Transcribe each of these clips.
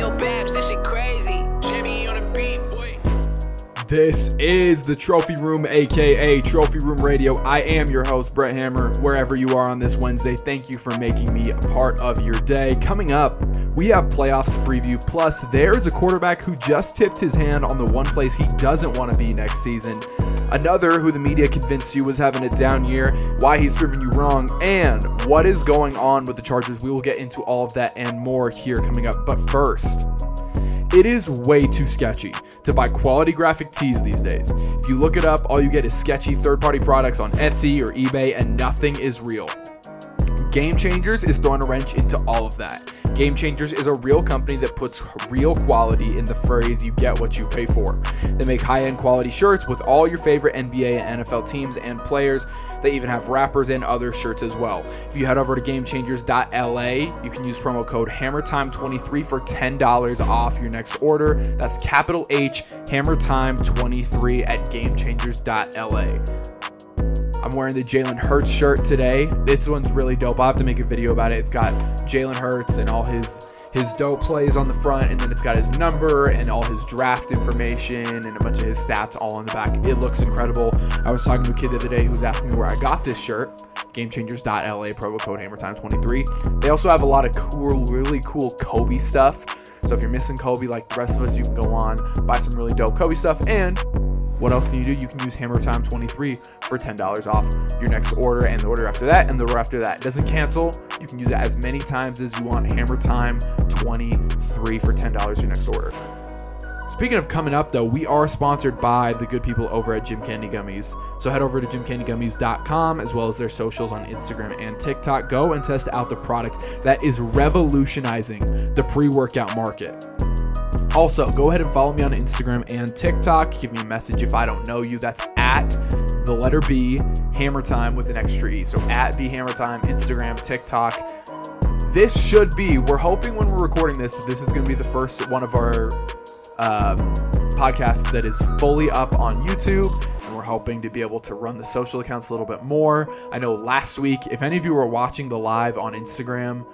Lil Babs, this shit crazy. Jimmy on the beat, boy. This is the Trophy Room, aka Trophy Room Radio. I am your host, Brett Hammer. Wherever you are on this Wednesday, thank you for making me a part of your day. Coming up, we have playoffs to preview, plus there is a quarterback who just tipped his hand on the one place he doesn't want to be next season, another who the media convinced you was having a down year, why he's proven you wrong, and what is going on with the Chargers. We will get into all of that and more here coming up. But first, it is way too sketchy to buy quality graphic tees these days. If you look it up, all you get is sketchy third-party products on Etsy or eBay, and nothing is real. Game Changers is throwing a wrench into all of that. Game Changers is a real company that puts real quality in the phrase, you get what you pay for. They make high-end quality shirts with all your favorite NBA and NFL teams and players. They even have wrappers and other shirts as well. If you head over to gamechangers.la, you can use promo code HAMMERTIME23 for $10 off your next order. That's capital H, HAMMERTIME23 at gamechangers.la. I'm wearing the Jalen Hurts shirt today. This one's really dope. I'll have to make a video about it. It's got Jalen Hurts and all his dope plays on the front, and then it's got his number and all his draft information and a bunch of his stats all on the back. It looks incredible. I was talking to a kid the other day who was asking me where I got this shirt. Gamechangers.la, promo code HAMMERTIME23. They also have a lot of cool, really cool Kobe stuff. So if you're missing Kobe like the rest of us, you can go on, buy some really dope Kobe stuff. And what else can you do? You can use HAMMERTIME23 for $10 off your next order, and the order after that, and the order after that. It doesn't cancel. You can use it as many times as you want. HAMMERTIME23 for $10 your next order. Speaking of coming up, though, we are sponsored by the good people over at Gym Candy Gummies. So head over to gymcandygummies.com as well as their socials on Instagram and TikTok. Go and test out the product that is revolutionizing the pre-workout market. Also, go ahead and follow me on Instagram and TikTok. Give me a message if I don't know you. That's at the letter B, Hammer Time with an extra E. So at B Hammer Time, Instagram, TikTok. This should be, we're hoping when we're recording this, this is going to be the first one of our podcasts that is fully up on YouTube. And we're hoping to be able to run the social accounts a little bit more. I know last week, if any of you were watching the live on Instagram,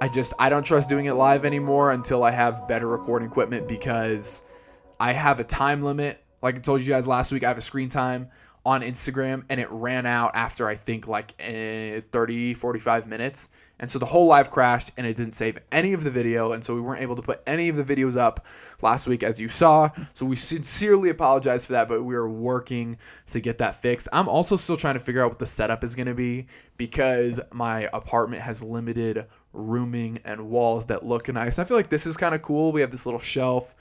I don't trust doing it live anymore until I have better recording equipment, because I have a time limit. Like I told you guys last week, I have a screen time on Instagram, and it ran out after I think like 30, 45 minutes. And so the whole live crashed, and it didn't save any of the video, and so we weren't able to put any of the videos up last week, as you saw. So we sincerely apologize for that, but we are working to get that fixed. I'm also still trying to figure out what the setup is going to be, because my apartment has limited rooming and walls that look nice. I feel like this is kind of cool. We have this little shelf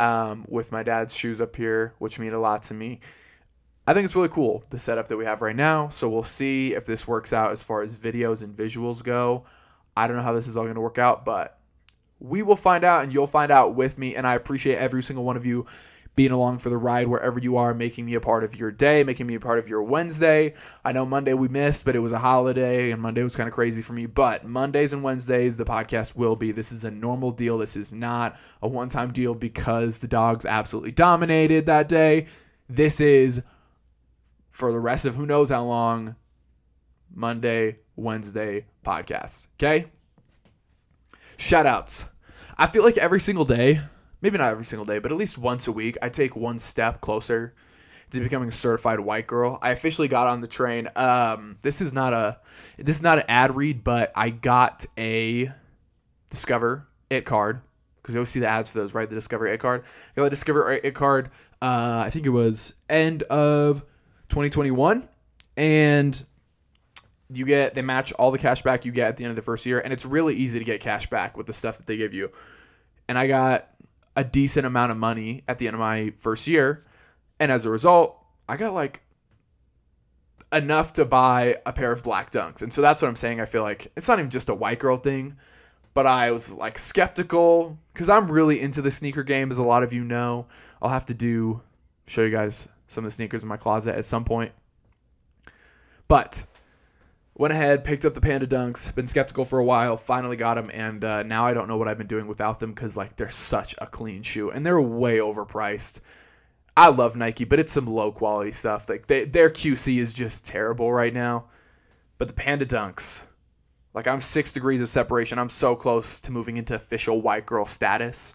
with my dad's shoes up here, which mean a lot to me. I think it's really cool, the setup that we have right now. So we'll see if this works out as far as videos and visuals go. I don't know how this is all going to work out, but we will find out, and you'll find out with me. And I appreciate every single one of you being along for the ride wherever you are, making me a part of your day, making me a part of your Wednesday. I know Monday we missed, but it was a holiday, and Monday was kind of crazy for me. But Mondays and Wednesdays, the podcast will be. This is a normal deal. This is not a one-time deal because the dogs absolutely dominated that day. This is for the rest of who knows how long, Monday, Wednesday podcasts, okay? Shoutouts. I feel like every single day, maybe not every single day, but at least once a week, I take one step closer to becoming a certified white girl. I officially got on the train. This is not an ad read, but I got a Discover It card, because you always see the ads for those, right? The Discover It card. I got a Discover It card. I think it was end of 2021, and they match all the cash back you get at the end of the first year, and it's really easy to get cash back with the stuff that they give you. And I got a decent amount of money at the end of my first year, and as a result, I got like enough to buy a pair of black dunks. And so that's what I'm saying. I feel like it's not even just a white girl thing, but I was like skeptical, because I'm really into the sneaker game, as a lot of you know. I'll have to show you guys some of the sneakers in my closet at some point. But went ahead, picked up the Panda Dunks, been skeptical for a while, finally got them, and now I don't know what I've been doing without them, because like they're such a clean shoe, and they're way overpriced. I love Nike, but it's some low quality stuff. Like their QC is just terrible right now. But the Panda Dunks, Like, I'm 6 degrees of separation. I'm so close to moving into official white girl status.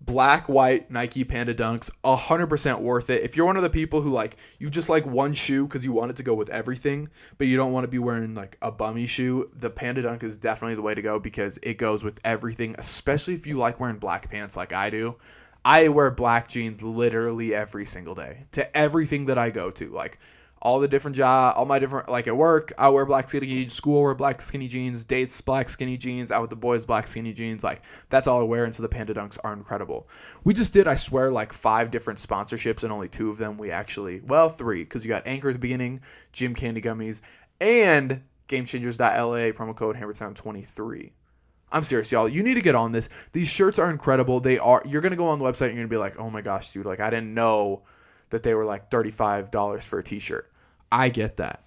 Black, white, Nike Panda Dunks, 100% worth it. If you're one of the people who, like, you just like one shoe because you want it to go with everything, but you don't want to be wearing, like, a bummy shoe, the Panda Dunk is definitely the way to go because it goes with everything, especially if you like wearing black pants like I do. I wear black jeans literally every single day to everything that I go to. Like, all the different jobs, all my different, like, at work, I wear black skinny jeans. School, I wear black skinny jeans. Dates, black skinny jeans. Out with the boys, black skinny jeans. Like, that's all I wear, and so the Panda Dunks are incredible. We just did, I swear, like, 5 different sponsorships, and only 2 of them we actually, well, 3, because you got Anchor at the beginning, Gym Candy Gummies, and gamechangers.la, promo code Hammertime23. I'm serious, y'all. You need to get on this. These shirts are incredible. They are. You're going to go on the website, and you're going to be like, oh my gosh, dude, like, I didn't know that they were like $35 for a t-shirt. I get that.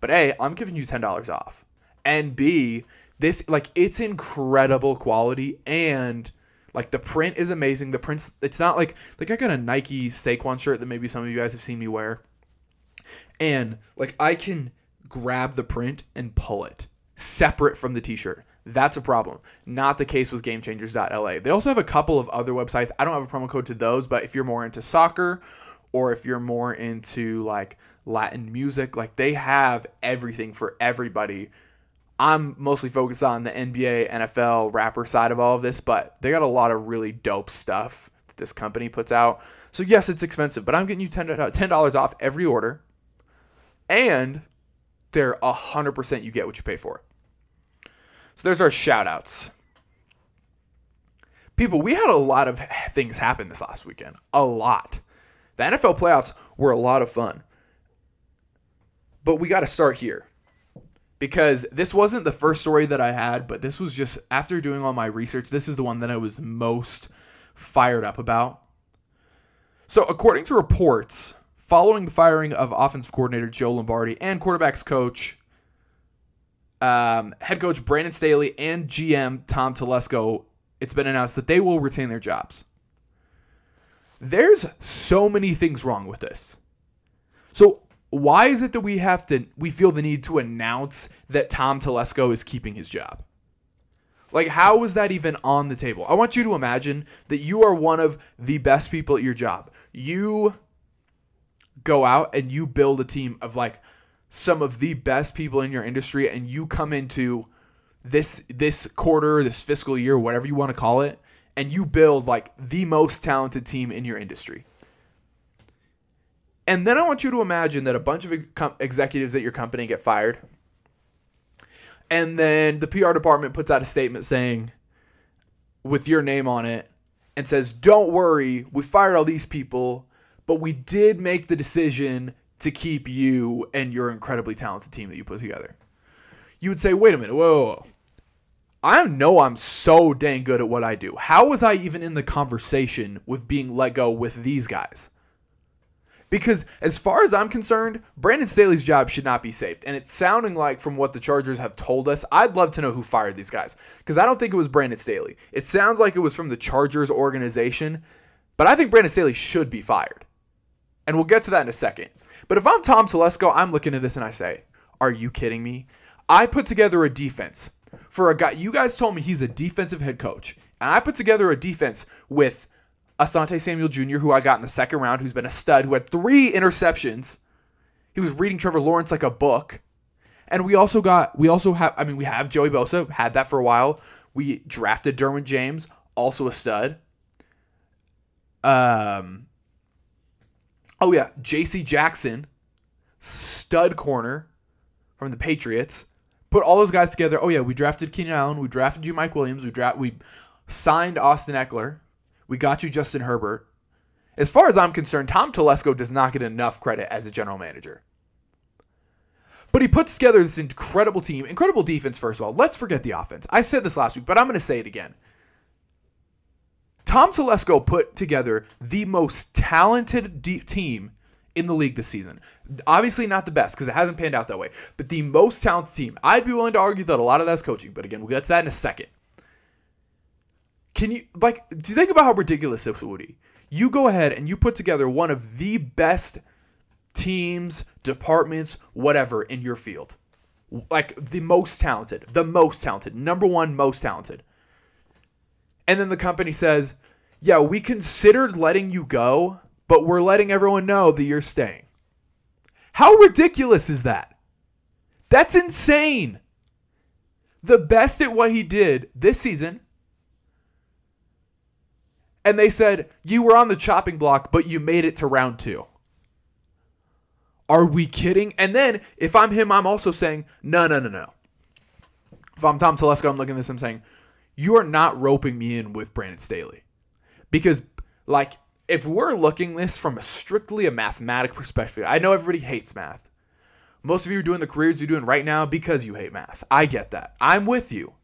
But A, I'm giving you $10 off. And B, this, like, it's incredible quality, and, like, the print is amazing. The print, it's not like I got a Nike Saquon shirt that maybe some of you guys have seen me wear. And, like, I can grab the print and pull it separate from the t-shirt. That's a problem. Not the case with gamechangers.la. They also have a couple of other websites. I don't have a promo code to those, but if you're more into soccer, or if you're more into, like, Latin music, like, they have everything for everybody. I'm mostly focused on the NBA, NFL, rapper side of all of this, but they got a lot of really dope stuff that this company puts out. So, yes, it's expensive, but I'm getting you $10 off every order, and they're 100% you get what you pay for. So, there's our shout-outs. People, we had a lot of things happen this last weekend. A lot. The NFL playoffs were a lot of fun, but we got to start here because this wasn't the first story that I had, but this was just after doing all my research. This is the one that I was most fired up about. So according to reports, following the firing of offensive coordinator Joe Lombardi and quarterbacks coach, head coach Brandon Staley and GM Tom Telesco, it's been announced that they will retain their jobs. There's so many things wrong with this. So why is it that we feel the need to announce that Tom Telesco is keeping his job? Like, how was that even on the table? I want you to imagine that you are one of the best people at your job. You go out and you build a team of, like, some of the best people in your industry, and you come into this quarter, this fiscal year, whatever you want to call it, and you build, like, the most talented team in your industry. And then I want you to imagine that a bunch of executives at your company get fired. And then the PR department puts out a statement saying, with your name on it, and says, don't worry, we fired all these people, but we did make the decision to keep you and your incredibly talented team that you put together. You would say, wait a minute, whoa. I know I'm so dang good at what I do. How was I even in the conversation with being let go with these guys? Because as far as I'm concerned, Brandon Staley's job should not be saved. And it's sounding like from what the Chargers have told us, I'd love to know who fired these guys. Because I don't think it was Brandon Staley. It sounds like it was from the Chargers organization. But I think Brandon Staley should be fired. And we'll get to that in a second. But if I'm Tom Telesco, I'm looking at this and I say, are you kidding me? I put together a defense for a guy, you guys told me he's a defensive head coach. And I put together a defense with Asante Samuel Jr., who I got in the second round, who's been a stud, who had 3 interceptions. He was reading Trevor Lawrence like a book. And we have Joey Bosa, had that for a while. We drafted Derwin James, also a stud. Oh yeah, J.C. Jackson, stud corner from the Patriots. Put all those guys together. Oh, yeah, we drafted Keenan Allen. We drafted you, Mike Williams. We signed Austin Eckler. We got you, Justin Herbert. As far as I'm concerned, Tom Telesco does not get enough credit as a general manager. But he puts together this incredible team. Incredible defense, first of all. Let's forget the offense. I said this last week, but I'm going to say it again. Tom Telesco put together the most talented team in the league this season. Obviously not the best because it hasn't panned out that way, but the most talented team. I'd be willing to argue that a lot of that's coaching, but again, we'll get to that in a second. Do you think about how ridiculous this would be? You go ahead and you put together one of the best teams, departments, whatever in your field. Like the most talented, number one most talented. And then the company says, yeah, we considered letting you go, but we're letting everyone know that you're staying. How ridiculous is that? That's insane. The best at what he did this season. And they said, you were on the chopping block, but you made it to round two. Are we kidding? And then, if I'm him, I'm also saying, no. If I'm Tom Telesco, I'm looking at this, I'm saying, you are not roping me in with Brandon Staley. Because, like, if we're looking this from a strictly a mathematic perspective, I know everybody hates math. Most of you are doing the careers you're doing right now because you hate math. I get that. I'm with you.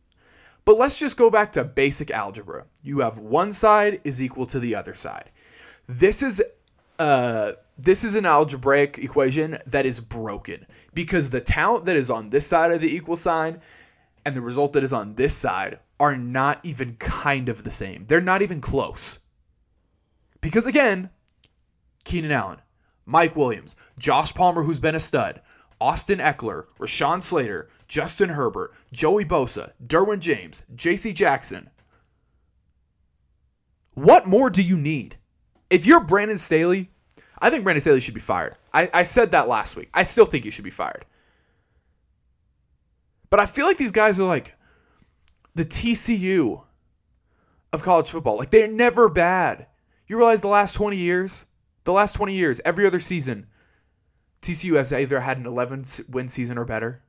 But let's just go back to basic algebra. You have one side is equal to the other side. This is an algebraic equation that is broken because the talent that is on this side of the equal sign and the result that is on this side are not even kind of the same. They're not even close. Because again, Keenan Allen, Mike Williams, Josh Palmer, who's been a stud, Austin Eckler, Rashawn Slater, Justin Herbert, Joey Bosa, Derwin James, J.C. Jackson. What more do you need? If you're Brandon Staley, I think Brandon Staley should be fired. I said that last week. I still think he should be fired. But I feel like these guys are like the TCU of college football. Like, they're never bad. You realize the last 20 years, every other season, TCU has either had an 11-win season or better.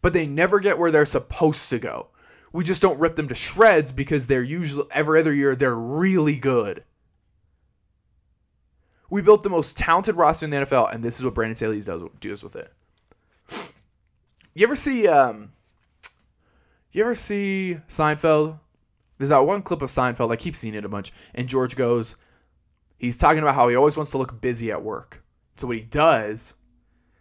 But they never get where they're supposed to go. We just don't rip them to shreds because they're usually, every other year, they're really good. We built the most talented roster in the NFL, and this is what Brandon Staley does with it. You ever see Seinfeld? There's that one clip of Seinfeld. I keep seeing it a bunch. And George goes, he's talking about how he always wants to look busy at work. So what he does,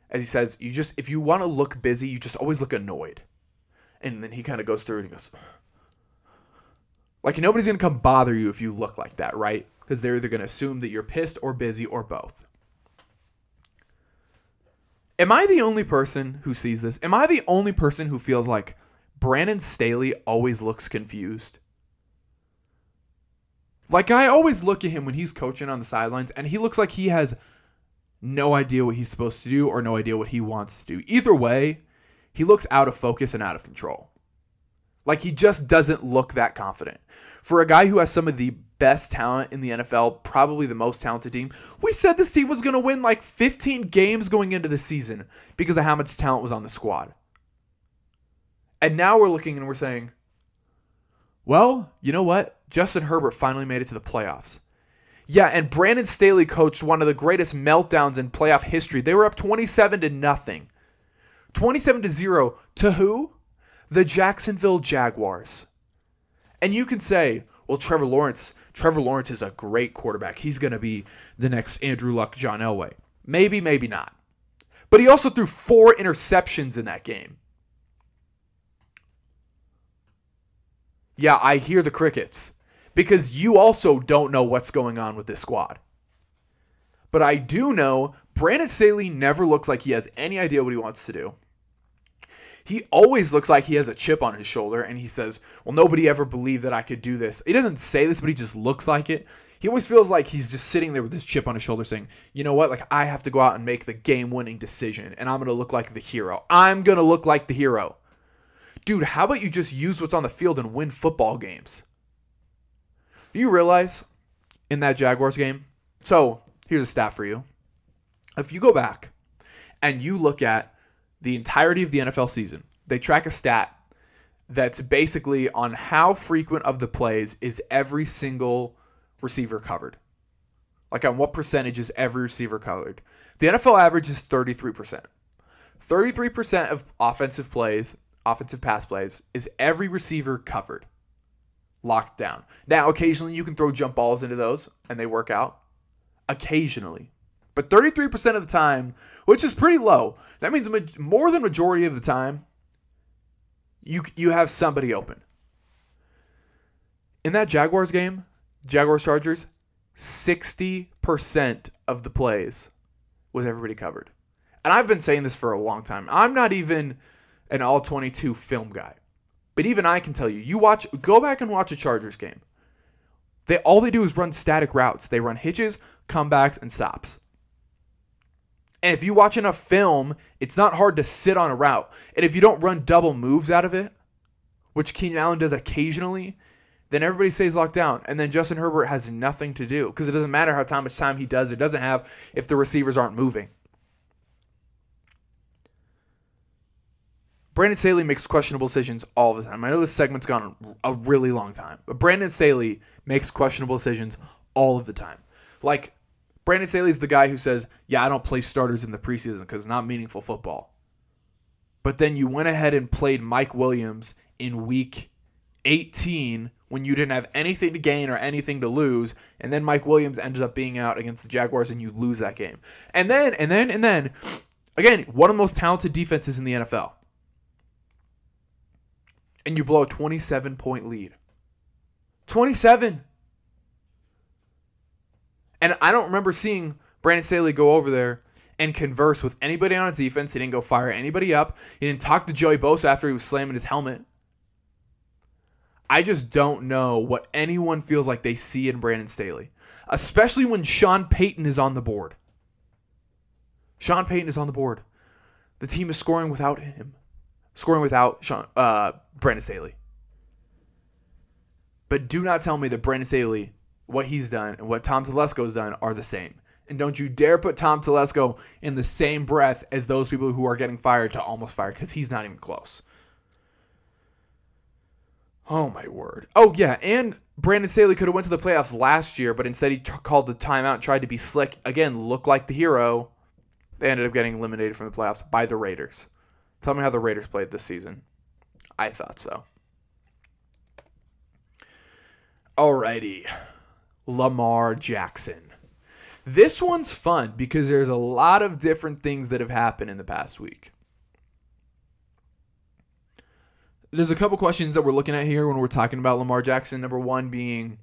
as he says, if you want to look busy, you just always look annoyed. And then he kind of goes through and he goes, like, nobody's going to come bother you if you look like that, right? Because they're either going to assume that you're pissed or busy or both. Am I the only person who sees this? Am I the only person who feels like Brandon Staley always looks confused? Like, I always look at him when he's coaching on the sidelines, and he looks like he has no idea what he's supposed to do or no idea what he wants to do. Either way, he looks out of focus and out of control. Like, he just doesn't look that confident. For a guy who has some of the best talent in the NFL, probably the most talented team, we said this team was going to win like 15 games going into the season because of how much talent was on the squad. And now we're looking and we're saying, well, you know what? Justin Herbert finally made it to the playoffs. Yeah, and Brandon Staley coached one of the greatest meltdowns in playoff history. They were up 27-0. 27-0 to who? The Jacksonville Jaguars. And you can say, well, Trevor Lawrence is a great quarterback. He's going to be the next Andrew Luck, John Elway. Maybe, maybe not. But he also threw 4 interceptions in that game. Yeah, I hear the crickets. Because you also don't know what's going on with this squad. But I do know Brandon Staley never looks like he has any idea what he wants to do. He always looks like he has a chip on his shoulder, and he says, well, nobody ever believed that I could do this. He doesn't say this, but he just looks like it. He always feels like he's just sitting there with this chip on his shoulder saying, you know what, like, I have to go out and make the game-winning decision, and I'm going to look like the hero. I'm going to look like the hero. Dude, how about you just use what's on the field and win football games? Do you realize in that Jaguars game? So here's a stat for you. If you go back and you look at the entirety of the NFL season, they track a stat that's basically on how frequent of the plays is every single receiver covered. Like, on what percentage is every receiver covered. The NFL average is 33%. 33% of offensive pass plays, is every receiver covered. Locked down. Now, occasionally you can throw jump balls into those and they work out. Occasionally. But 33% of the time, which is pretty low, that means more than majority of the time, you have somebody open. In that Jaguars game, Jaguars-Chargers, 60% of the plays was everybody covered. and I've been saying this for a long time, I'm not even an all-22 film guy. But even I can tell you, go back and watch a Chargers game. All they do is run static routes. They run hitches, comebacks, and stops. And if you watch enough film, it's not hard to sit on a route. And if you don't run double moves out of it, which Keenan Allen does occasionally, then everybody stays locked down. And then Justin Herbert has nothing to do, because it doesn't matter how much time he does or doesn't have if the receivers aren't moving. Brandon Staley makes questionable decisions all the time. I know this segment's gone a really long time, but Brandon Staley makes questionable decisions all of the time. Like, Brandon Staley's the guy who says, yeah, I don't play starters in the preseason because it's not meaningful football. But then you went ahead and played Mike Williams in week 18 when you didn't have anything to gain or anything to lose, and then Mike Williams ended up being out against the Jaguars and you lose that game. And then, again, one of the most talented defenses in the NFL. And you blow a 27-point lead. 27! And I don't remember seeing Brandon Staley go over there and converse with anybody on his defense. He didn't go fire anybody up. He didn't talk to Joey Bosa after he was slamming his helmet. I just don't know what anyone feels like they see in Brandon Staley. Especially when Sean Payton is on the board. Sean Payton is on the board. The team is scoring without him. Scoring without Brandon Staley. But do not tell me that Brandon Staley, what he's done and what Tom Telesco has done are the same. And don't you dare put Tom Telesco in the same breath as those people who are getting fired to almost fired, because he's not even close. Oh, my word. Oh, yeah, and Brandon Staley could have went to the playoffs last year, but instead he called the timeout, tried to be slick. Again, look like the hero. They ended up getting eliminated from the playoffs by the Raiders. Tell me how the Raiders played this season. I thought so. Alrighty. Lamar Jackson. This one's fun because there's a lot of different things that have happened in the past week. There's a couple questions that we're looking at here when we're talking about Lamar Jackson. Number one being,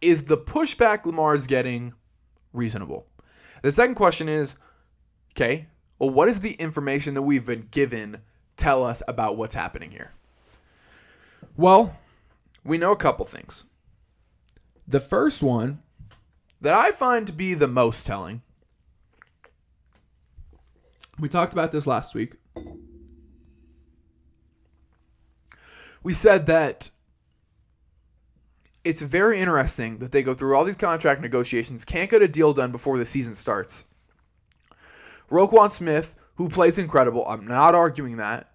is the pushback Lamar is getting reasonable? The second question is, okay, well, what does the information that we've been given tell us about what's happening here? Well, we know a couple things. The first one that I find to be the most telling, we talked about this last week. We said that it's very interesting that they go through all these contract negotiations, can't get a deal done before the season starts. Roquan Smith, who plays incredible, I'm not arguing that.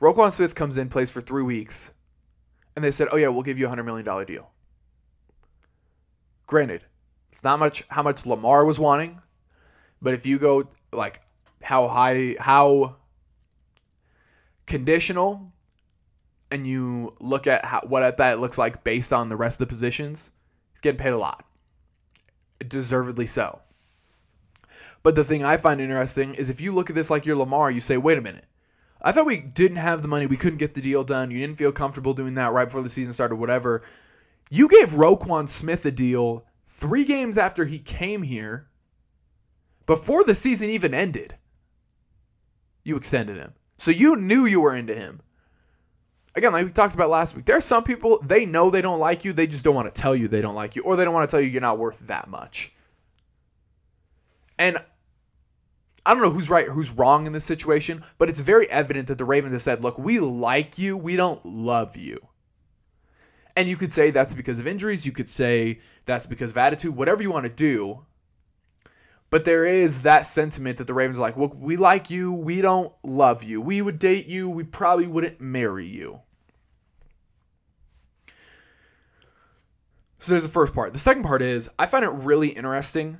Roquan Smith comes in, plays for 3 weeks, and they said, oh yeah, we'll give you a $100 million deal. Granted, it's not much how much Lamar was wanting, but if you go like how conditional, and you look at what that looks like based on the rest of the positions, he's getting paid a lot. Deservedly so. But the thing I find interesting is if you look at this like you're Lamar, you say, wait a minute. I thought we didn't have the money. We couldn't get the deal done. You didn't feel comfortable doing that right before the season started, whatever. You gave Roquan Smith a deal 3 games after he came here, before the season even ended. You extended him. So you knew you were into him. Again, like we talked about last week, there are some people, they know they don't like you. They just don't want to tell you they don't like you, or they don't want to tell you you're not worth that much. And I don't know who's right, who's wrong in this situation, but it's very evident that the Ravens have said, look, we like you, we don't love you. And you could say that's because of injuries, you could say that's because of attitude, whatever you want to do. But there is that sentiment that the Ravens are like, well, we like you, we don't love you, we would date you, we probably wouldn't marry you. So there's the first part. The second part is, I find it really interesting.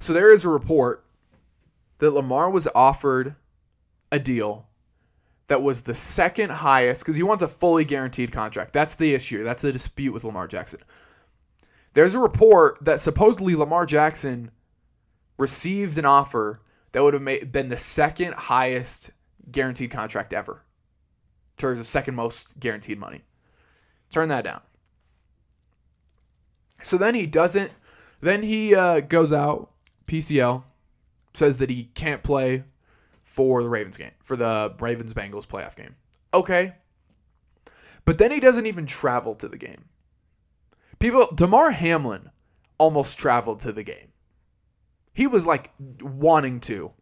So there is a report that Lamar was offered a deal that was the second highest, because he wants a fully guaranteed contract. That's the issue. That's the dispute with Lamar Jackson. There's a report that supposedly Lamar Jackson received an offer that would have been the second highest guaranteed contract ever, in terms of second most guaranteed money. Turn that down. So then he doesn't. Then he goes out. PCL says that he can't play for the Ravens game, for the Ravens-Bengals playoff game. Okay. But then he doesn't even travel to the game. People, DeMar Hamlin almost traveled to the game. He was like wanting to.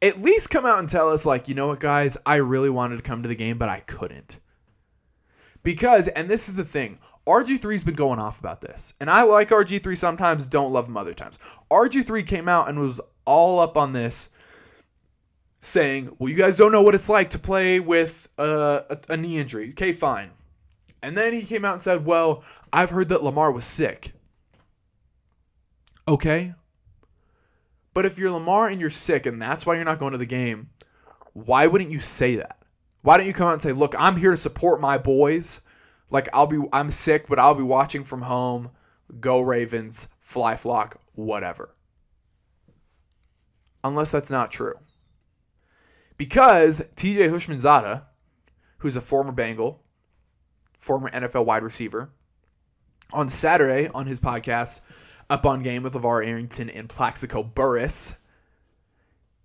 At least come out and tell us, like, you know what, guys? I really wanted to come to the game, but I couldn't. Because, and this is the thing, RG3's been going off about this. And I like RG3 sometimes, don't love him other times. RG3 came out and was all up on this, saying, well, you guys don't know what it's like to play with a knee injury. Okay, fine. And then he came out and said, well, I've heard that Lamar was sick. Okay. But if you're Lamar and you're sick and that's why you're not going to the game, why wouldn't you say that? Why don't you come out and say, look, I'm here to support my boys. Like, I'm sick, but I'll be watching from home. Go Ravens, fly flock, whatever. Unless that's not true. Because TJ Hushmanzada, who's a former Bengal, former NFL wide receiver, on Saturday on his podcast, Up on Game with LeVar Arrington and Plaxico Burress,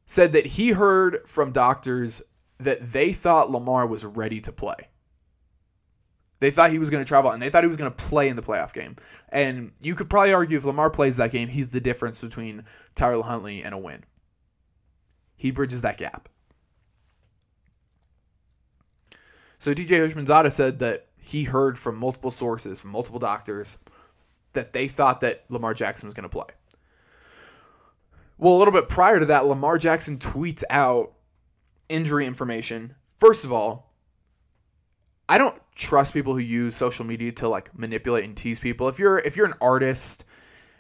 said that he heard from doctors that they thought Lamar was ready to play. They thought he was going to travel, and they thought he was going to play in the playoff game. And you could probably argue if Lamar plays that game, he's the difference between Tyler Huntley and a win. He bridges that gap. So TJ Hushmanzada said that he heard from multiple sources, from multiple doctors, that they thought that Lamar Jackson was going to play. Well, a little bit prior to that, Lamar Jackson tweets out injury information. First of all, I don't trust people who use social media to like manipulate and tease people. If you're an artist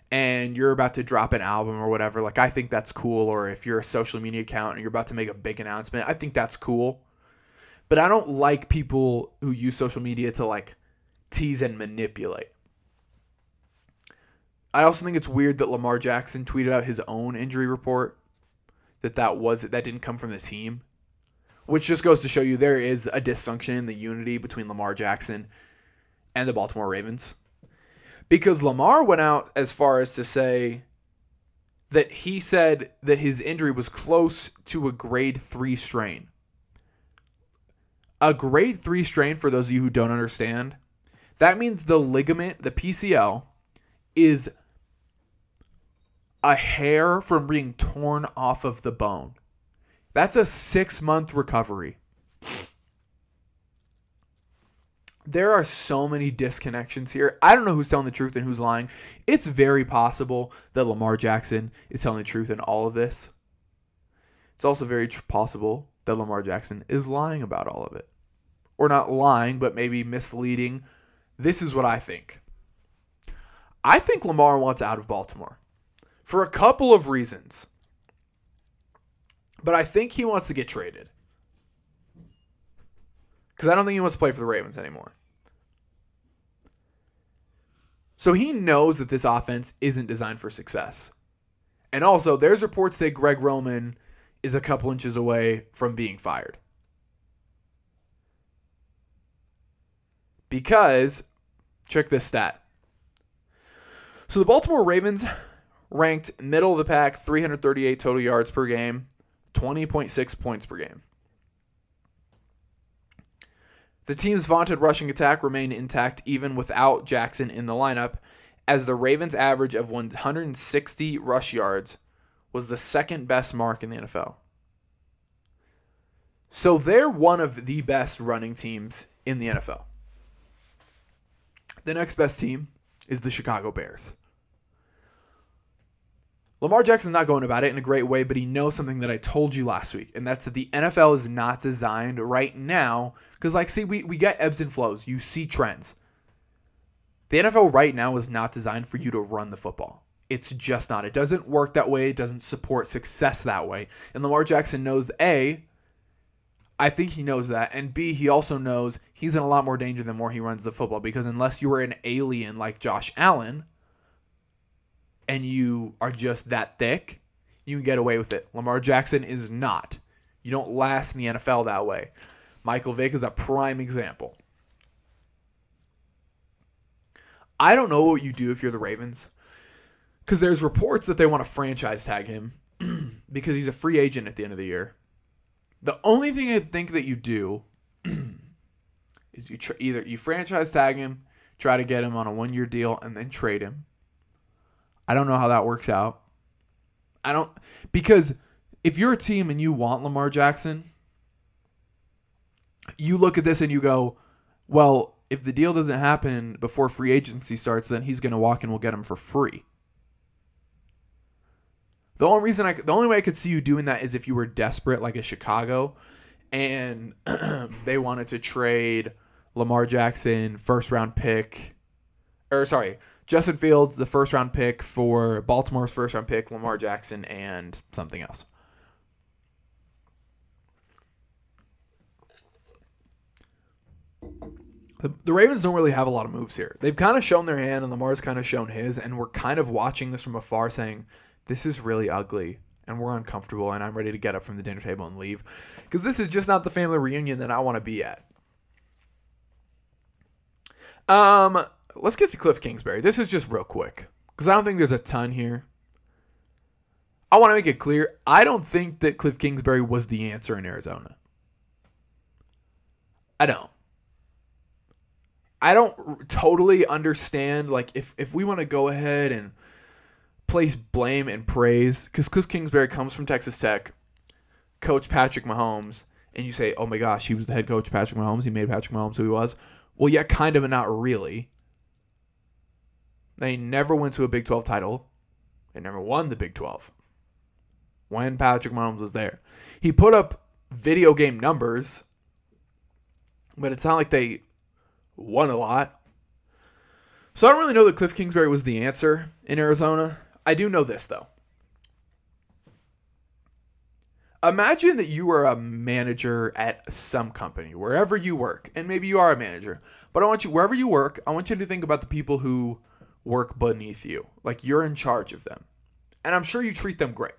and you're about to drop an album or whatever, like I think that's cool. Or if you're a social media account and you're about to make a big announcement, I think that's cool. But I don't like people who use social media to like tease and manipulate. I also think it's weird that Lamar Jackson tweeted out his own injury report, that didn't come from the team, which just goes to show you there is a dysfunction in the unity between Lamar Jackson and the Baltimore Ravens. Because Lamar went out as far as to say that he said that his injury was close to a grade 3 strain. A grade 3 strain, for those of you who don't understand, that means the ligament, the PCL, is a hair from being torn off of the bone. That's a 6-month recovery. There are so many disconnections here. I don't know who's telling the truth and who's lying. It's very possible that Lamar Jackson is telling the truth in all of this. It's also very possible that Lamar Jackson is lying about all of it. Or not lying, but maybe misleading. This is what I think. I think Lamar wants out of Baltimore for a couple of reasons. But I think he wants to get traded. Because I don't think he wants to play for the Ravens anymore. So he knows that this offense isn't designed for success. And also, there's reports that Greg Roman is a couple inches away from being fired. Because, check this stat. So the Baltimore Ravens ranked middle of the pack, 338 total yards per game, 20.6 points per game. The team's vaunted rushing attack remained intact even without Jackson in the lineup, as the Ravens' average of 160 rush yards was the second best mark in the NFL. So they're one of the best running teams in the NFL. The next best team is the Chicago Bears. Lamar Jackson's not going about it in a great way, but he knows something that I told you last week, and that's that the NFL is not designed right now, because we get ebbs and flows. You see trends. The NFL right now is not designed for you to run the football. It's just not. It doesn't work that way. It doesn't support success that way. And Lamar Jackson knows that, A, I think he knows that, and B, he also knows he's in a lot more danger the more he runs the football, because unless you were an alien like Josh Allen, and you are just that thick, you can get away with it. Lamar Jackson is not. You don't last in the NFL that way. Michael Vick is a prime example. I don't know what you do if you're the Ravens, because there's reports that they want to franchise tag him. because he's a free agent at the end of the year. The only thing I think that you do is you either you franchise tag him, try to get him on a one-year deal, and then trade him. I don't know how that works out. I don't, because if you're a team and you want Lamar Jackson, you look at this and you go, well, if the deal doesn't happen before free agency starts, then he's going to walk and we'll get him for free. The only way I could see you doing that is if you were desperate, like a Chicago, and they wanted to trade Lamar Jackson, first-round pick, or sorry, Justin Fields, the first-round pick for Baltimore's first-round pick, Lamar Jackson, and something else. The Ravens don't really have a lot of moves here. They've kind of shown their hand, and Lamar's kind of shown his, and we're kind of watching this from afar saying, this is really ugly, and we're uncomfortable, and I'm ready to get up from the dinner table and leave, because this is just not the family reunion that I want to be at. Let's get to Cliff Kingsbury. This is just real quick, because I don't think there's a ton here. I want to make it clear, I don't think that Cliff Kingsbury was the answer in Arizona. I don't totally understand, like, if we want to go ahead and place blame and praise, because Cliff Kingsbury comes from Texas Tech, coached Patrick Mahomes, and you say, oh my gosh, he was the head coach of Patrick Mahomes, he made Patrick Mahomes who he was. Well, yeah, kind of, but not really. They never went to a Big 12 title. They never won the Big 12 when Patrick Mahomes was there. He put up video game numbers, but it's not like they won a lot. So I don't really know that Cliff Kingsbury was the answer in Arizona. I do know this, though. Imagine that you are a manager at some company, wherever you work, and maybe you are a manager, but I want you, wherever you work, I want you to think about the people who work beneath you, like you're in charge of them, and I'm sure you treat them great.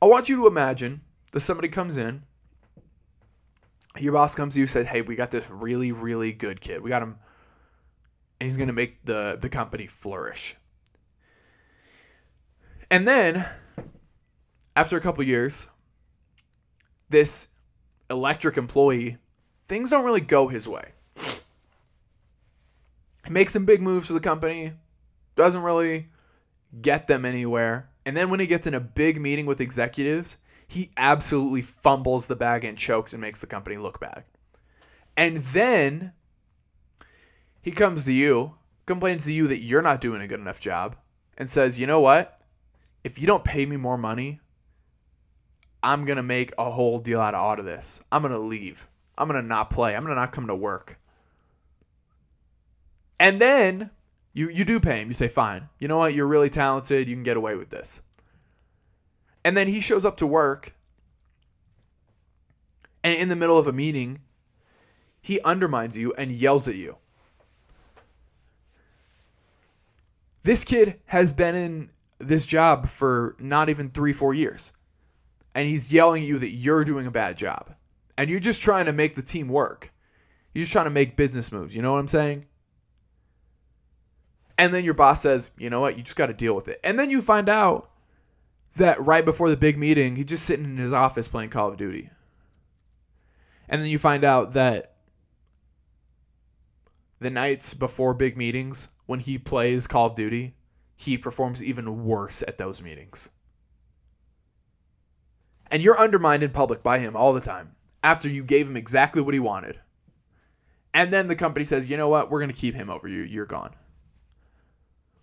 I want you to imagine that somebody comes in, your boss comes to you and says, hey, we got this really, really good kid. We got him, and he's going to make the company flourish. And then, after a couple years, this electric employee, things don't really go his way. He makes some big moves for the company, doesn't really get them anywhere. And then when he gets in a big meeting with executives, he absolutely fumbles the bag and chokes and makes the company look bad. And then he comes to you, complains to you that you're not doing a good enough job, and says, you know what? If you don't pay me more money, I'm going to make a whole deal out of this. I'm going to leave. I'm going to not play. I'm going to not come to work. And then you do pay him. You say, fine. You know what? You're really talented. You can get away with this. And then he shows up to work. And in the middle of a meeting, he undermines you and yells at you. This kid has been in this job for not even 3-4 years. And he's yelling at you that you're doing a bad job. And you're just trying to make the team work. You're just trying to make business moves. You know what I'm saying? And then your boss says, you know what? You just got to deal with it. And then you find out that right before the big meeting, he's just sitting in his office playing Call of Duty. And then you find out that the nights before big meetings, when he plays Call of Duty, he performs even worse at those meetings. And you're undermined in public by him all the time after you gave him exactly what he wanted. And then the company says, you know what? We're going to keep him over you. You're gone.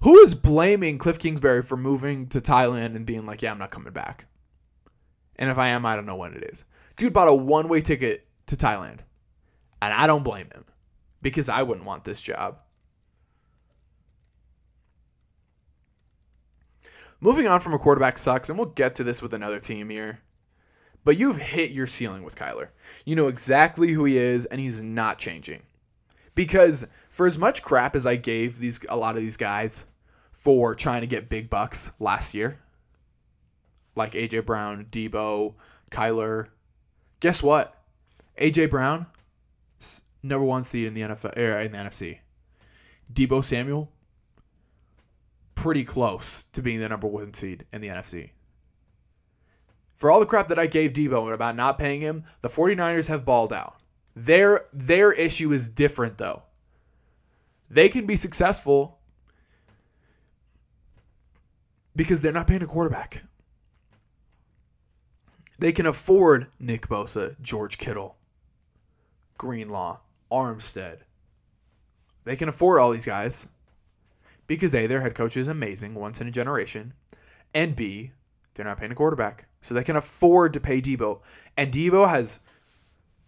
Who is blaming Cliff Kingsbury for moving to Thailand and being like, yeah, I'm not coming back. And if I am, I don't know when it is. Dude bought a one-way ticket to Thailand. And I don't blame him because I wouldn't want this job. Moving on from a quarterback sucks, and we'll get to this with another team here. But you've hit your ceiling with Kyler. You know exactly who he is, and he's not changing. Because for as much crap as I gave a lot of these guys for trying to get big bucks last year, like A.J. Brown, Debo, Kyler, guess what? A.J. Brown, #1 seed in the NFL, in the NFC. Debo Samuel, pretty close to being the #1 seed in the NFC. For all the crap that I gave Debo about not paying him, the 49ers have balled out. Their issue is different, though. They can be successful because they're not paying a quarterback. They can afford Nick Bosa, George Kittle, Greenlaw, Armstead. They can afford all these guys because A, their head coach is amazing, once in a generation, and B, they're not paying a quarterback. So they can afford to pay Debo. And Debo has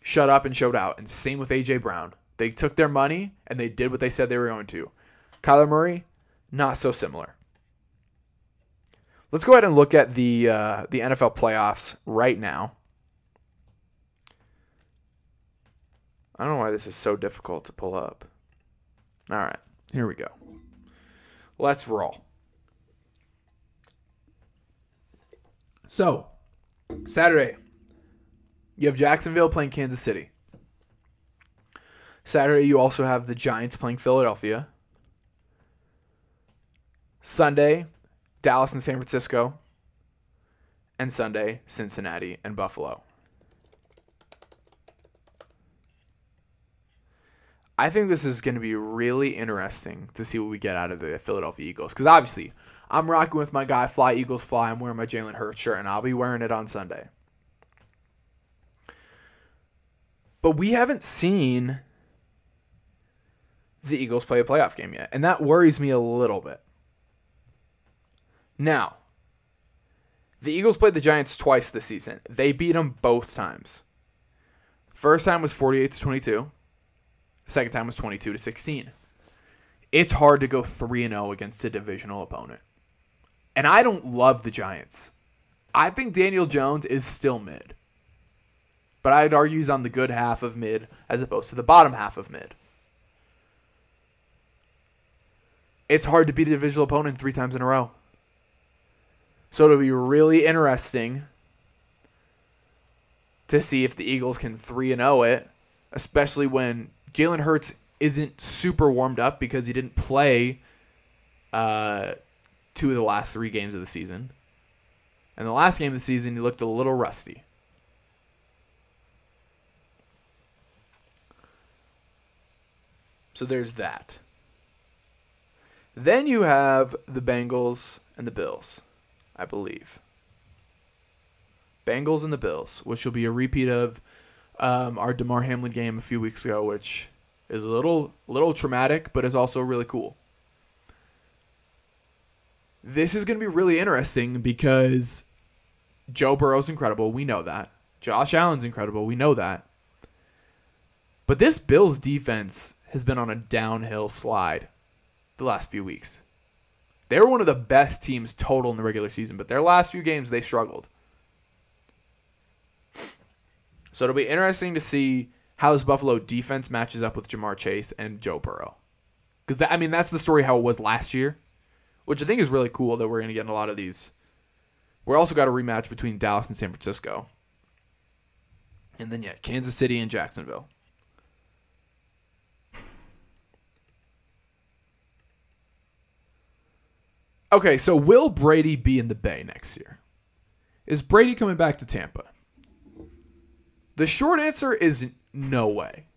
shut up and showed out. And same with A.J. Brown. They took their money and they did what they said they were going to. Kyler Murray, not so similar. Let's go ahead and look at the NFL playoffs right now. I don't know why this is so difficult to pull up. All right, here we go. Let's roll. So, Saturday, you have Jacksonville playing Kansas City. Saturday, you also have the Giants playing Philadelphia. Sunday, Dallas and San Francisco, and Sunday, Cincinnati and Buffalo. I think this is going to be really interesting to see what we get out of the Philadelphia Eagles, because obviously I'm rocking with my guy, Fly Eagles Fly. I'm wearing my Jalen Hurts shirt, and I'll be wearing it on Sunday. But we haven't seen the Eagles play a playoff game yet, and that worries me a little bit. Now, the Eagles played the Giants twice this season. They beat them both times. First time was 48-22. The second time was 22-16. It's hard to go 3-0 against a divisional opponent. And I don't love the Giants. I think Daniel Jones is still mid. But I'd argue he's on the good half of mid as opposed to the bottom half of mid. It's hard to beat a divisional opponent three times in a row. So it'll be really interesting to see if the Eagles can 3-0 it, especially when Jalen Hurts isn't super warmed up because he didn't play two of the last three games of the season. And the last game of the season, he looked a little rusty. So there's that. Then you have the Bengals and the Bills. I believe. Bengals and the Bills, which will be a repeat of our DeMar Hamlin game a few weeks ago, which is a little traumatic, but is also really cool. This is going to be really interesting because Joe Burrow's incredible. We know that. Josh Allen's incredible. We know that. But this Bills defense has been on a downhill slide the last few weeks. They were one of the best teams total in the regular season, but their last few games, they struggled. So it'll be interesting to see how this Buffalo defense matches up with Jamar Chase and Joe Burrow. Because, that's the story how it was last year, which I think is really cool that we're going to get in a lot of these. We're also got a rematch between Dallas and San Francisco. And then, Kansas City and Jacksonville. Okay, so will Brady be in the Bay next year? Is Brady coming back to Tampa? The short answer is no way.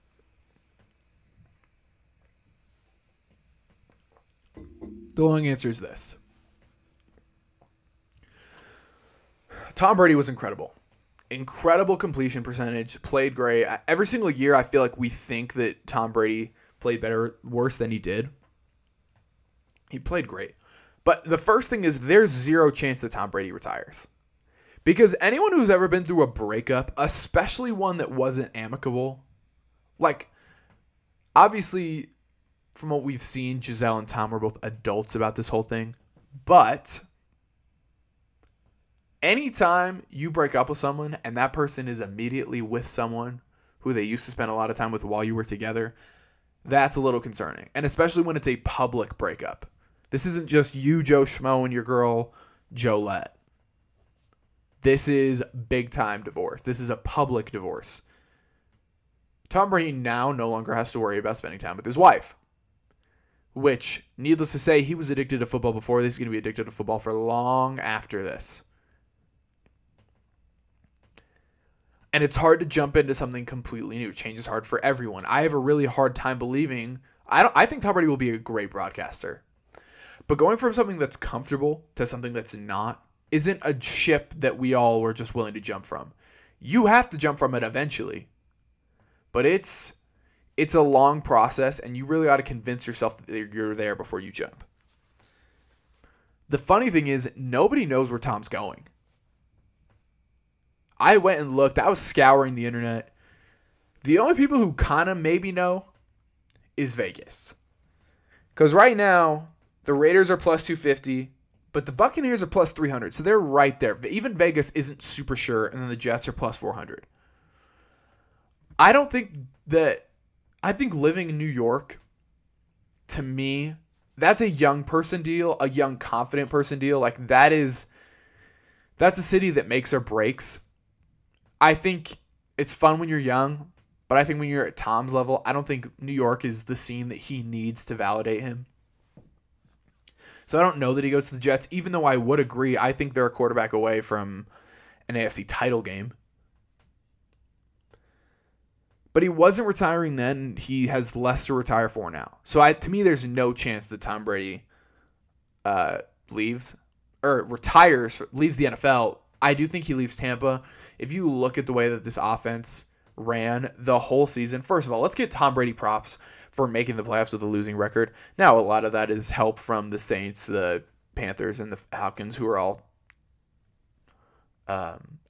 The long answer is this. Tom Brady was incredible. Incredible completion percentage, played great. Every single year, I feel like we think that Tom Brady played worse than he did. He played great. But the first thing is there's zero chance that Tom Brady retires. Because anyone who's ever been through a breakup, especially one that wasn't amicable, like, obviously, from what we've seen, Giselle and Tom were both adults about this whole thing. But anytime you break up with someone and that person is immediately with someone who they used to spend a lot of time with while you were together, that's a little concerning. And especially when it's a public breakup. This isn't just you, Joe Schmo, and your girl, Jolette. This is big-time divorce. This is a public divorce. Tom Brady now no longer has to worry about spending time with his wife, which, needless to say, he was addicted to football before this. He's going to be addicted to football for long after this. And it's hard to jump into something completely new. Change is hard for everyone. I have a really hard time believing. I think Tom Brady will be a great broadcaster. But going from something that's comfortable to something that's not isn't a ship that we all were just willing to jump from. You have to jump from it eventually. But it's a long process, and you really ought to convince yourself that you're there before you jump. The funny thing is, nobody knows where Tom's going. I went and looked. I was scouring the internet. The only people who kind of maybe know is Vegas. Because right now, the Raiders are plus 250, but the Buccaneers are plus 300. So they're right there. Even Vegas isn't super sure, and then the Jets are plus 400. I think living in New York, to me, that's a young person deal, a young confident person deal. Like that's a city that makes or breaks. I think it's fun when you're young, but I think when you're at Tom's level, I don't think New York is the scene that he needs to validate him. So I don't know that he goes to the Jets, even though I would agree. I think they're a quarterback away from an AFC title game. But he wasn't retiring then. He has less to retire for now. So to me, there's no chance that Tom Brady leaves or retires, leaves the NFL. I do think he leaves Tampa. If you look at the way that this offense ran the whole season, first of all, let's get Tom Brady props for making the playoffs with a losing record. Now, a lot of that is help from the Saints, the Panthers, and the Falcons, who are all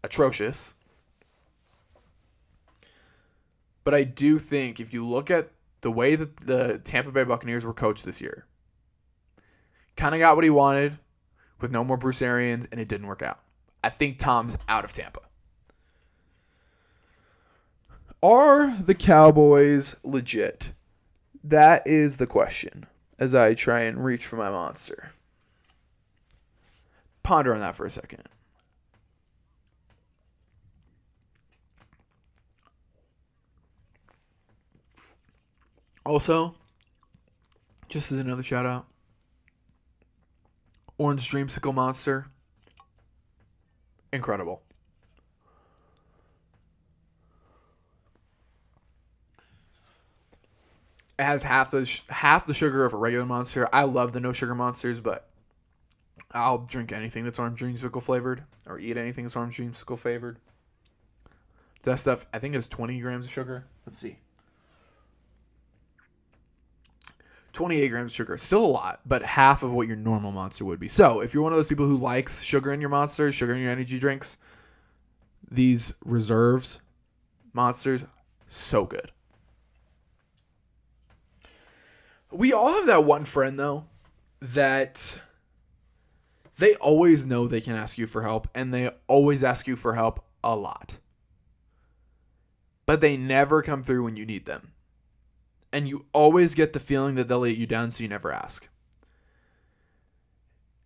atrocious. But I do think if you look at the way that the Tampa Bay Buccaneers were coached this year, kind of got what he wanted with no more Bruce Arians, and it didn't work out. I think Tom's out of Tampa. Are the Cowboys legit? That is the question as I try and reach for my monster. Ponder on that for a second. Also, just as another shout out, Orange Dreamsicle Monster, incredible. It has half the sugar of a regular monster. I love the no sugar monsters, but I'll drink anything that's Orange Dreamsicle flavored or eat anything that's Orange Dreamsicle flavored. That stuff, I think, is 20 grams of sugar. Let's see. 28 grams of sugar, still a lot, but half of what your normal monster would be. So if you're one of those people who likes sugar in your monsters, sugar in your energy drinks, these reserves monsters, so good. We all have that one friend, though, that they always know they can ask you for help, and they always ask you for help a lot. But they never come through when you need them. And you always get the feeling that they'll let you down, so you never ask.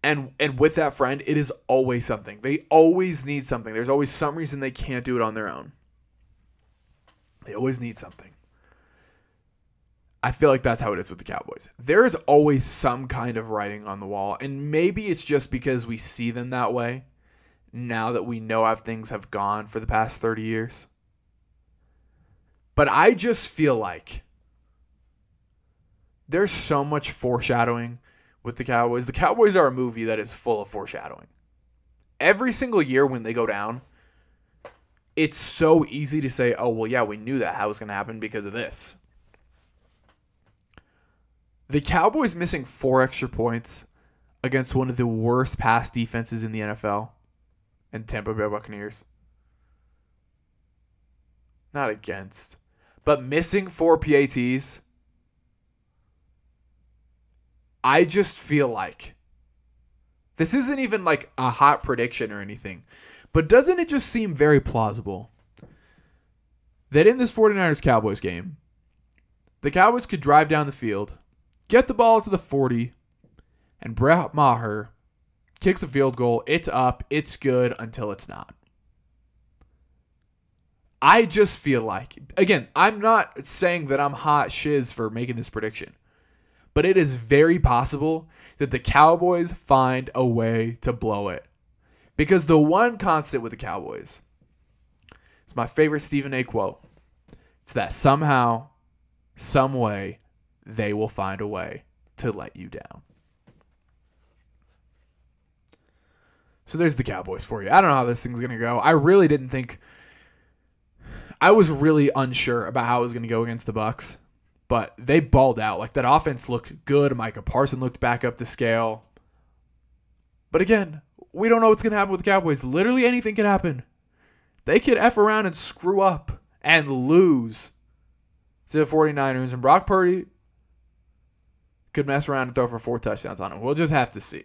And with that friend, it is always something. They always need something. There's always some reason they can't do it on their own. They always need something. I feel like that's how it is with the Cowboys. There is always some kind of writing on the wall. And maybe it's just because we see them that way now that we know how things have gone for the past 30 years. But I just feel like there's so much foreshadowing with the Cowboys. The Cowboys are a movie that is full of foreshadowing. Every single year when they go down, it's so easy to say, oh, well, yeah, we knew that how it was going to happen because of this. The Cowboys missing 4 extra points against one of the worst pass defenses in the NFL and Tampa Bay Buccaneers. Not against, but missing 4 PATs. I just feel like this isn't even like a hot prediction or anything, but doesn't it just seem very plausible that in this 49ers-Cowboys game, the Cowboys could drive down the field, get the ball to the 40, and Brett Maher kicks a field goal. It's up. It's good until it's not. I just feel like, again, I'm not saying that I'm hot shiz for making this prediction. But it is very possible that the Cowboys find a way to blow it. Because the one constant with the Cowboys is It's my favorite Stephen A. quote. It's that somehow, some way, they will find a way to let you down. So there's the Cowboys for you. I don't know how this thing's going to go. I really didn't think... I was really unsure about how it was going to go against the Bucks, but they balled out. Like, that offense looked good. Micah Parsons looked back up to scale. But again, we don't know what's going to happen with the Cowboys. Literally anything can happen. They could F around and screw up and lose to the 49ers, and Brock Purdy could mess around and throw for 4 touchdowns on him. We'll just have to see.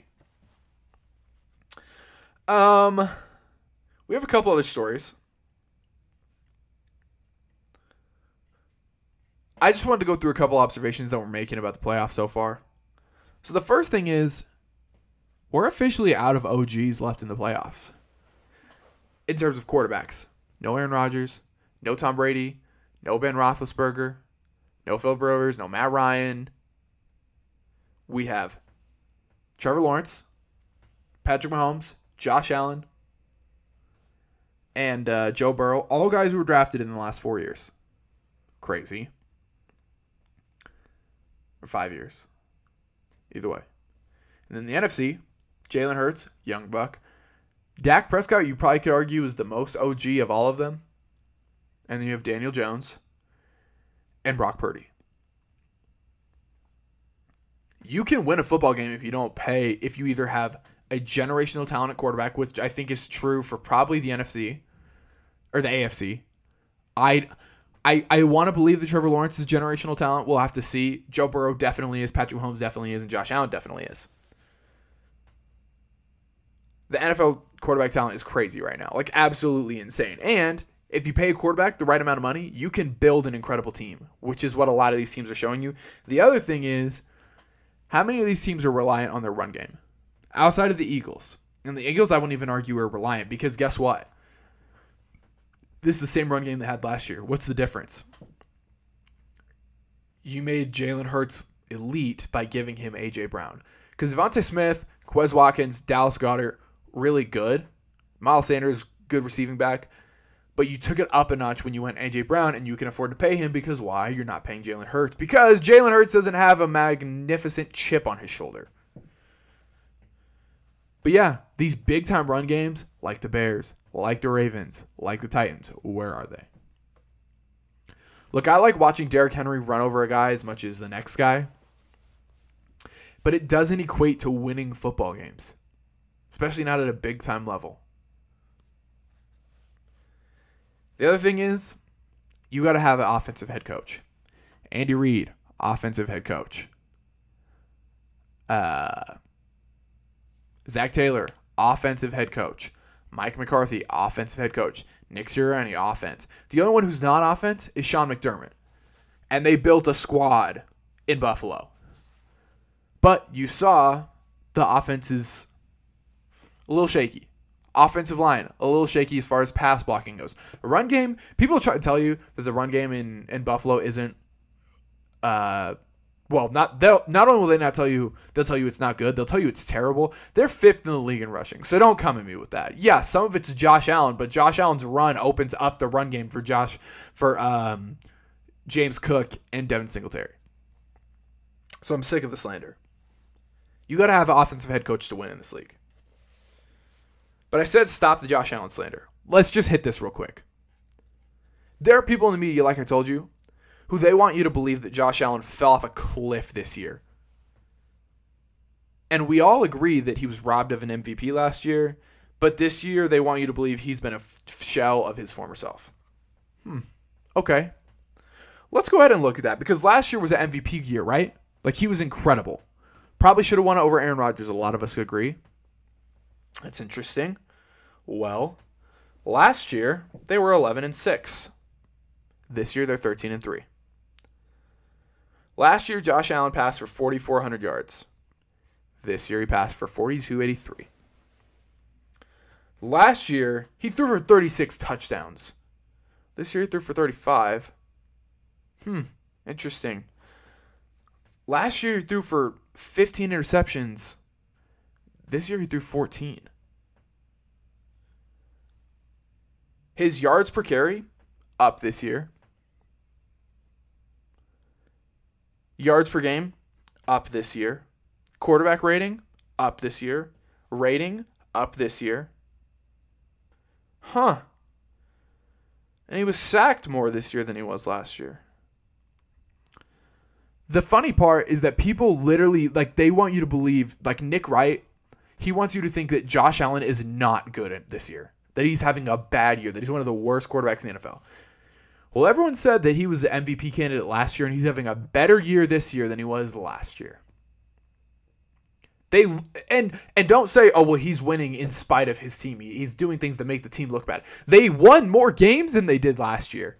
We have a couple other stories. I just wanted to go through a couple observations that we're making about the playoffs so far. So the first thing is, we're officially out of OGs left in the playoffs. In terms of quarterbacks. No Aaron Rodgers. No Tom Brady. No Ben Roethlisberger. No Philip Rivers. No Matt Ryan. We have Trevor Lawrence. Patrick Mahomes. Josh Allen. And Joe Burrow. All guys who were drafted in the last 4 years. Crazy. Or 5 years. Either way. And then the NFC, Jalen Hurts, Young Buck. Dak Prescott, you probably could argue, is the most OG of all of them. And then you have Daniel Jones and Brock Purdy. You can win a football game if you don't pay, if you either have a generational talent at quarterback, which I think is true for probably the NFC or the AFC. I want to believe that Trevor Lawrence is generational talent. We'll have to see. Joe Burrow definitely is. Patrick Mahomes definitely is. And Josh Allen definitely is. The NFL quarterback talent is crazy right now. Like, absolutely insane. And if you pay a quarterback the right amount of money, you can build an incredible team, which is what a lot of these teams are showing you. The other thing is, how many of these teams are reliant on their run game? Outside of the Eagles. And the Eagles, I wouldn't even argue, are reliant, because guess what? This is the same run game they had last year. What's the difference? You made Jalen Hurts elite by giving him A.J. Brown. Because Devontae Smith, Quez Watkins, Dallas Goedert, really good. Miles Sanders, good receiving back. But you took it up a notch when you went A.J. Brown, and you can afford to pay him, because why? You're not paying Jalen Hurts. Because Jalen Hurts doesn't have a magnificent chip on his shoulder. But yeah, these big-time run games, like the Bears, like the Ravens, like the Titans, where are they? Look, I like watching Derrick Henry run over a guy as much as the next guy, but it doesn't equate to winning football games, especially not at a big-time level. The other thing is, you got to have an offensive head coach. Andy Reid, offensive head coach. Zach Taylor, offensive head coach. Mike McCarthy, offensive head coach. Nick Sirianni, offense. The only one who's not offense is Sean McDermott. And they built a squad in Buffalo. But you saw the offense is a little shaky. Offensive line, a little shaky as far as pass blocking goes. The run game, people try to tell you that the run game in Buffalo isn't... not only will they not tell you, they'll tell you it's not good. They'll tell you it's terrible. They're 5th in the league in rushing, so don't come at me with that. Yeah, some of it's Josh Allen, but Josh Allen's run opens up the run game for James Cook and Devin Singletary. So I'm sick of the slander. You got to have an offensive head coach to win in this league. But I said stop the Josh Allen slander. Let's just hit this real quick. There are people in the media, like I told you, who they want you to believe that Josh Allen fell off a cliff this year. And we all agree that he was robbed of an MVP last year, but this year they want you to believe he's been a shell of his former self. Okay. Let's go ahead and look at that, because last year was an MVP year, right? Like, he was incredible. Probably should have won over Aaron Rodgers, a lot of us agree. That's interesting. Well, last year they were 11-6. This year they're 13-3. Last year, Josh Allen passed for 4,400 yards. This year, he passed for 4,283. Last year, he threw for 36 touchdowns. This year, he threw for 35. Interesting. Last year, he threw for 15 interceptions. This year, he threw 14. His yards per carry, up this year. Yards per game, up this year. Quarterback rating, up this year. Rating, up this year. Huh. And he was sacked more this year than he was last year. The funny part is that people literally, like, they want you to believe, like Nick Wright, he wants you to think that Josh Allen is not good this year, that he's having a bad year, that he's one of the worst quarterbacks in the NFL. Well, everyone said that he was the MVP candidate last year, and he's having a better year this year than he was last year. They and don't say, oh, well, he's winning in spite of his team. He's doing things that make the team look bad. They won more games than they did last year.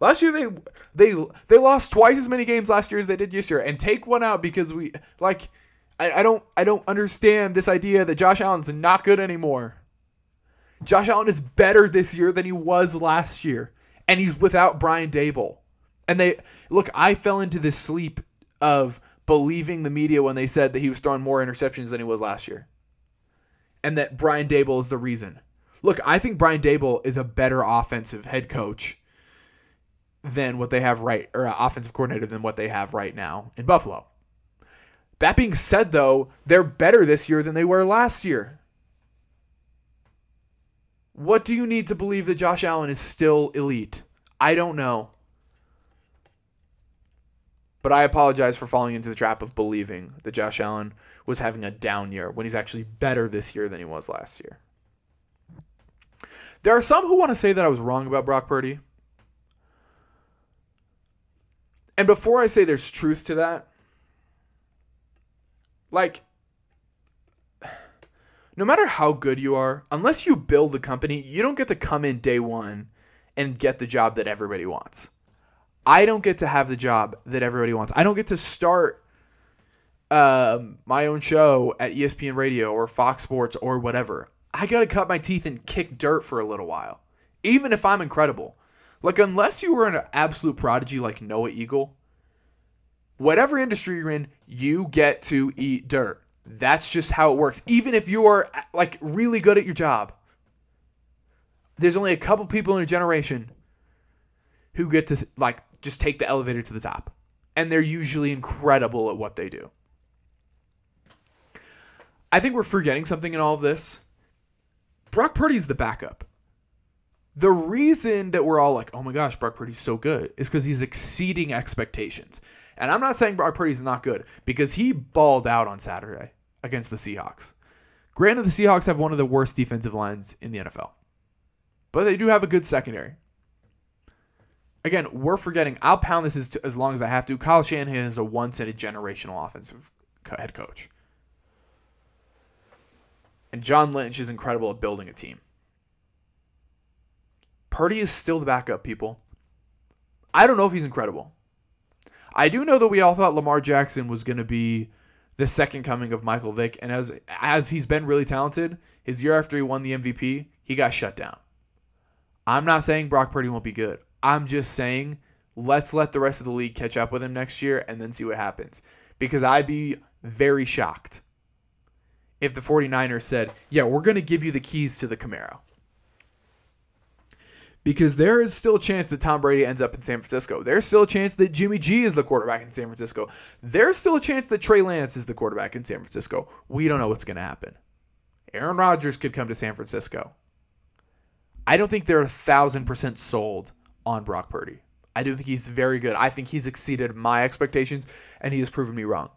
Last year they lost twice as many games last year as they did this year. And take one out because we like I don't understand this idea that Josh Allen's not good anymore. Josh Allen is better this year than he was last year, and he's without Brian Daboll. And they look, I fell into this sleep of believing the media when they said that he was throwing more interceptions than he was last year, and that Brian Daboll is the reason. Look, I think Brian Daboll is a better offensive head coach than what they have right, or offensive coordinator than what they have right now in Buffalo. That being said, though, they're better this year than they were last year. What do you need to believe that Josh Allen is still elite? I don't know. But I apologize for falling into the trap of believing that Josh Allen was having a down year when he's actually better this year than he was last year. There are some who want to say that I was wrong about Brock Purdy. And before I say there's truth to that, like, no matter how good you are, unless you build the company, you don't get to come in day one and get the job that everybody wants. I don't get to have the job that everybody wants. I don't get to start my own show at ESPN Radio or Fox Sports or whatever. I got to cut my teeth and kick dirt for a little while, even if I'm incredible. Like, unless you were an absolute prodigy like Noah Eagle, whatever industry you're in, you get to eat dirt. That's just how it works. Even if you are, like, really good at your job, there's only a couple people in a generation who get to, like, just take the elevator to the top. And they're usually incredible at what they do. I think we're forgetting something in all of this. Brock Purdy's the backup. The reason that we're all like, oh my gosh, Brock Purdy's so good, is because he's exceeding expectations. And I'm not saying Brock Purdy's not good, because he balled out on Saturday against the Seahawks. Granted, the Seahawks have one of the worst defensive lines in the NFL. But they do have a good secondary. Again, we're forgetting. I'll pound this as long as I have to. Kyle Shanahan is a once-in-a-generational offensive head coach. And John Lynch is incredible at building a team. Purdy is still the backup, people. I don't know if he's incredible. I do know that we all thought Lamar Jackson was going to be the second coming of Michael Vick. And as he's been really talented, his year after he won the MVP, he got shut down. I'm not saying Brock Purdy won't be good. I'm just saying, let's let the rest of the league catch up with him next year and then see what happens. Because I'd be very shocked if the 49ers said, yeah, we're going to give you the keys to the Camaro. Because there is still a chance that Tom Brady ends up in San Francisco. There's still a chance that Jimmy G is the quarterback in San Francisco. There's still a chance that Trey Lance is the quarterback in San Francisco. We don't know what's going to happen. Aaron Rodgers could come to San Francisco. I don't think they're 1,000% sold on Brock Purdy. I do think he's very good. I think he's exceeded my expectations, and he has proven me wrong.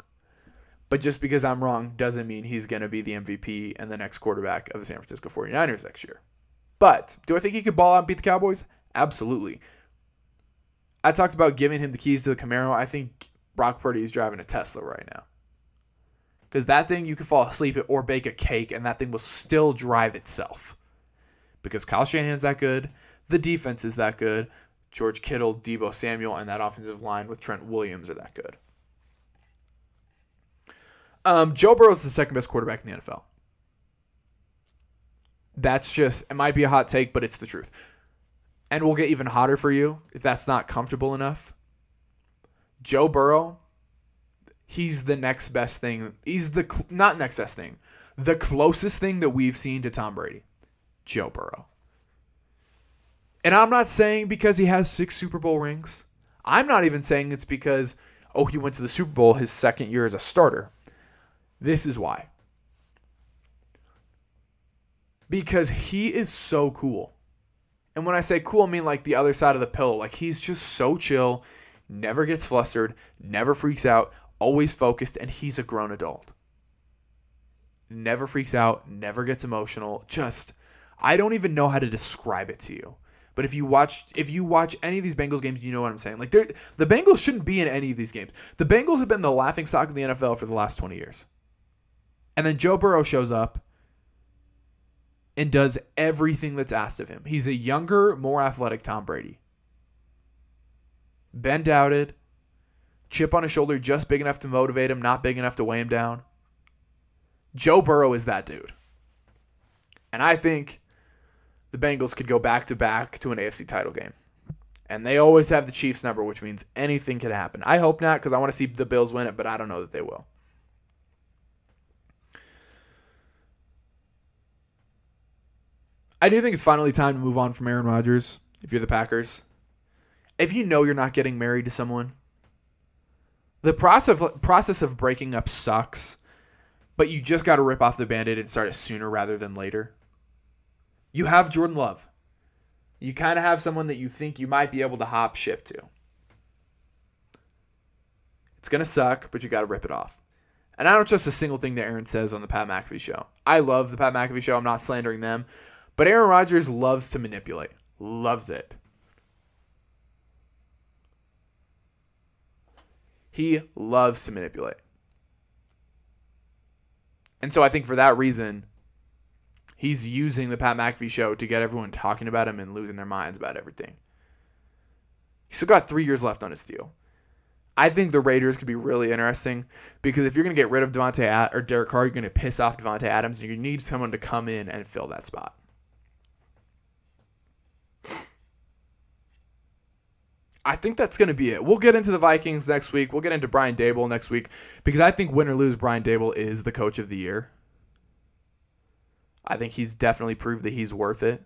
But just because I'm wrong doesn't mean he's going to be the MVP and the next quarterback of the San Francisco 49ers next year. But do I think he could ball out and beat the Cowboys? Absolutely. I talked about giving him the keys to the Camaro. I think Brock Purdy is driving a Tesla right now. Because that thing, you could fall asleep or bake a cake, and that thing will still drive itself. Because Kyle Shanahan's that good. The defense is that good. George Kittle, Deebo Samuel, and that offensive line with Trent Williams are that good. Joe Burrow is the second best quarterback in the NFL. That's just, it might be a hot take, but it's the truth. And we'll get even hotter for you if that's not comfortable enough. Joe Burrow, he's the next best thing. He's the, not next best thing, the closest thing that we've seen to Tom Brady. Joe Burrow. And I'm not saying because he has 6 Super Bowl rings. I'm not even saying it's because, oh, he went to the Super Bowl his second year as a starter. This is why. Because he is so cool. And when I say cool, I mean like the other side of the pillow. Like, he's just so chill, never gets flustered, never freaks out, always focused, and he's a grown adult. Never freaks out, never gets emotional. Just, I don't even know how to describe it to you. But if you watch any of these Bengals games, you know what I'm saying. Like, the Bengals shouldn't be in any of these games. The Bengals have been the laughingstock of the NFL for the last 20 years. And then Joe Burrow shows up and does everything that's asked of him. He's a younger, more athletic Tom Brady. Bend outed, chip on his shoulder, just big enough to motivate him, not big enough to weigh him down. Joe Burrow is that dude. And I think the Bengals could go back-to-back to an AFC title game. And they always have the Chiefs number, which means anything could happen. I hope not, because I want to see the Bills win it, but I don't know that they will. I do think it's finally time to move on from Aaron Rodgers, if you're the Packers. If you know you're not getting married to someone, the process of breaking up sucks, but you just got to rip off the Band-Aid and start it sooner rather than later. You have Jordan Love. You kind of have someone that you think you might be able to hop ship to. It's going to suck, but you got to rip it off. And I don't trust a single thing that Aaron says on the Pat McAfee Show. I love the Pat McAfee Show. I'm not slandering them. But Aaron Rodgers loves to manipulate. Loves it. He loves to manipulate. And so I think for that reason, he's using the Pat McAfee Show to get everyone talking about him and losing their minds about everything. He's still got 3 years left on his deal. I think the Raiders could be really interesting because if you're going to get rid of Derek Carr, you're going to piss off Devontae Adams, and you need someone to come in and fill that spot. I think that's going to be it. We'll get into the Vikings next week. We'll get into Brian Daboll next week because I think win or lose, Brian Daboll is the coach of the year. I think he's definitely proved that he's worth it.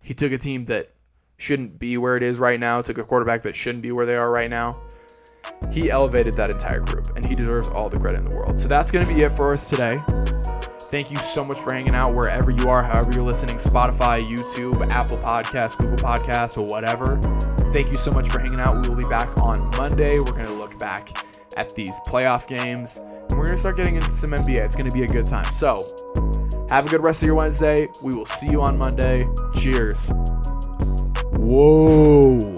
He took a team that shouldn't be where it is right now, took a quarterback that shouldn't be where they are right now. He elevated that entire group, and he deserves all the credit in the world. So that's going to be it for us today. Thank you so much for hanging out wherever you are, however you're listening, Spotify, YouTube, Apple Podcasts, Google Podcasts, or whatever. Thank you so much for hanging out. We will be back on Monday. We're going to look back at these playoff games, and we're going to start getting into some NBA. It's going to be a good time. So have a good rest of your Wednesday. We will see you on Monday. Cheers. Whoa.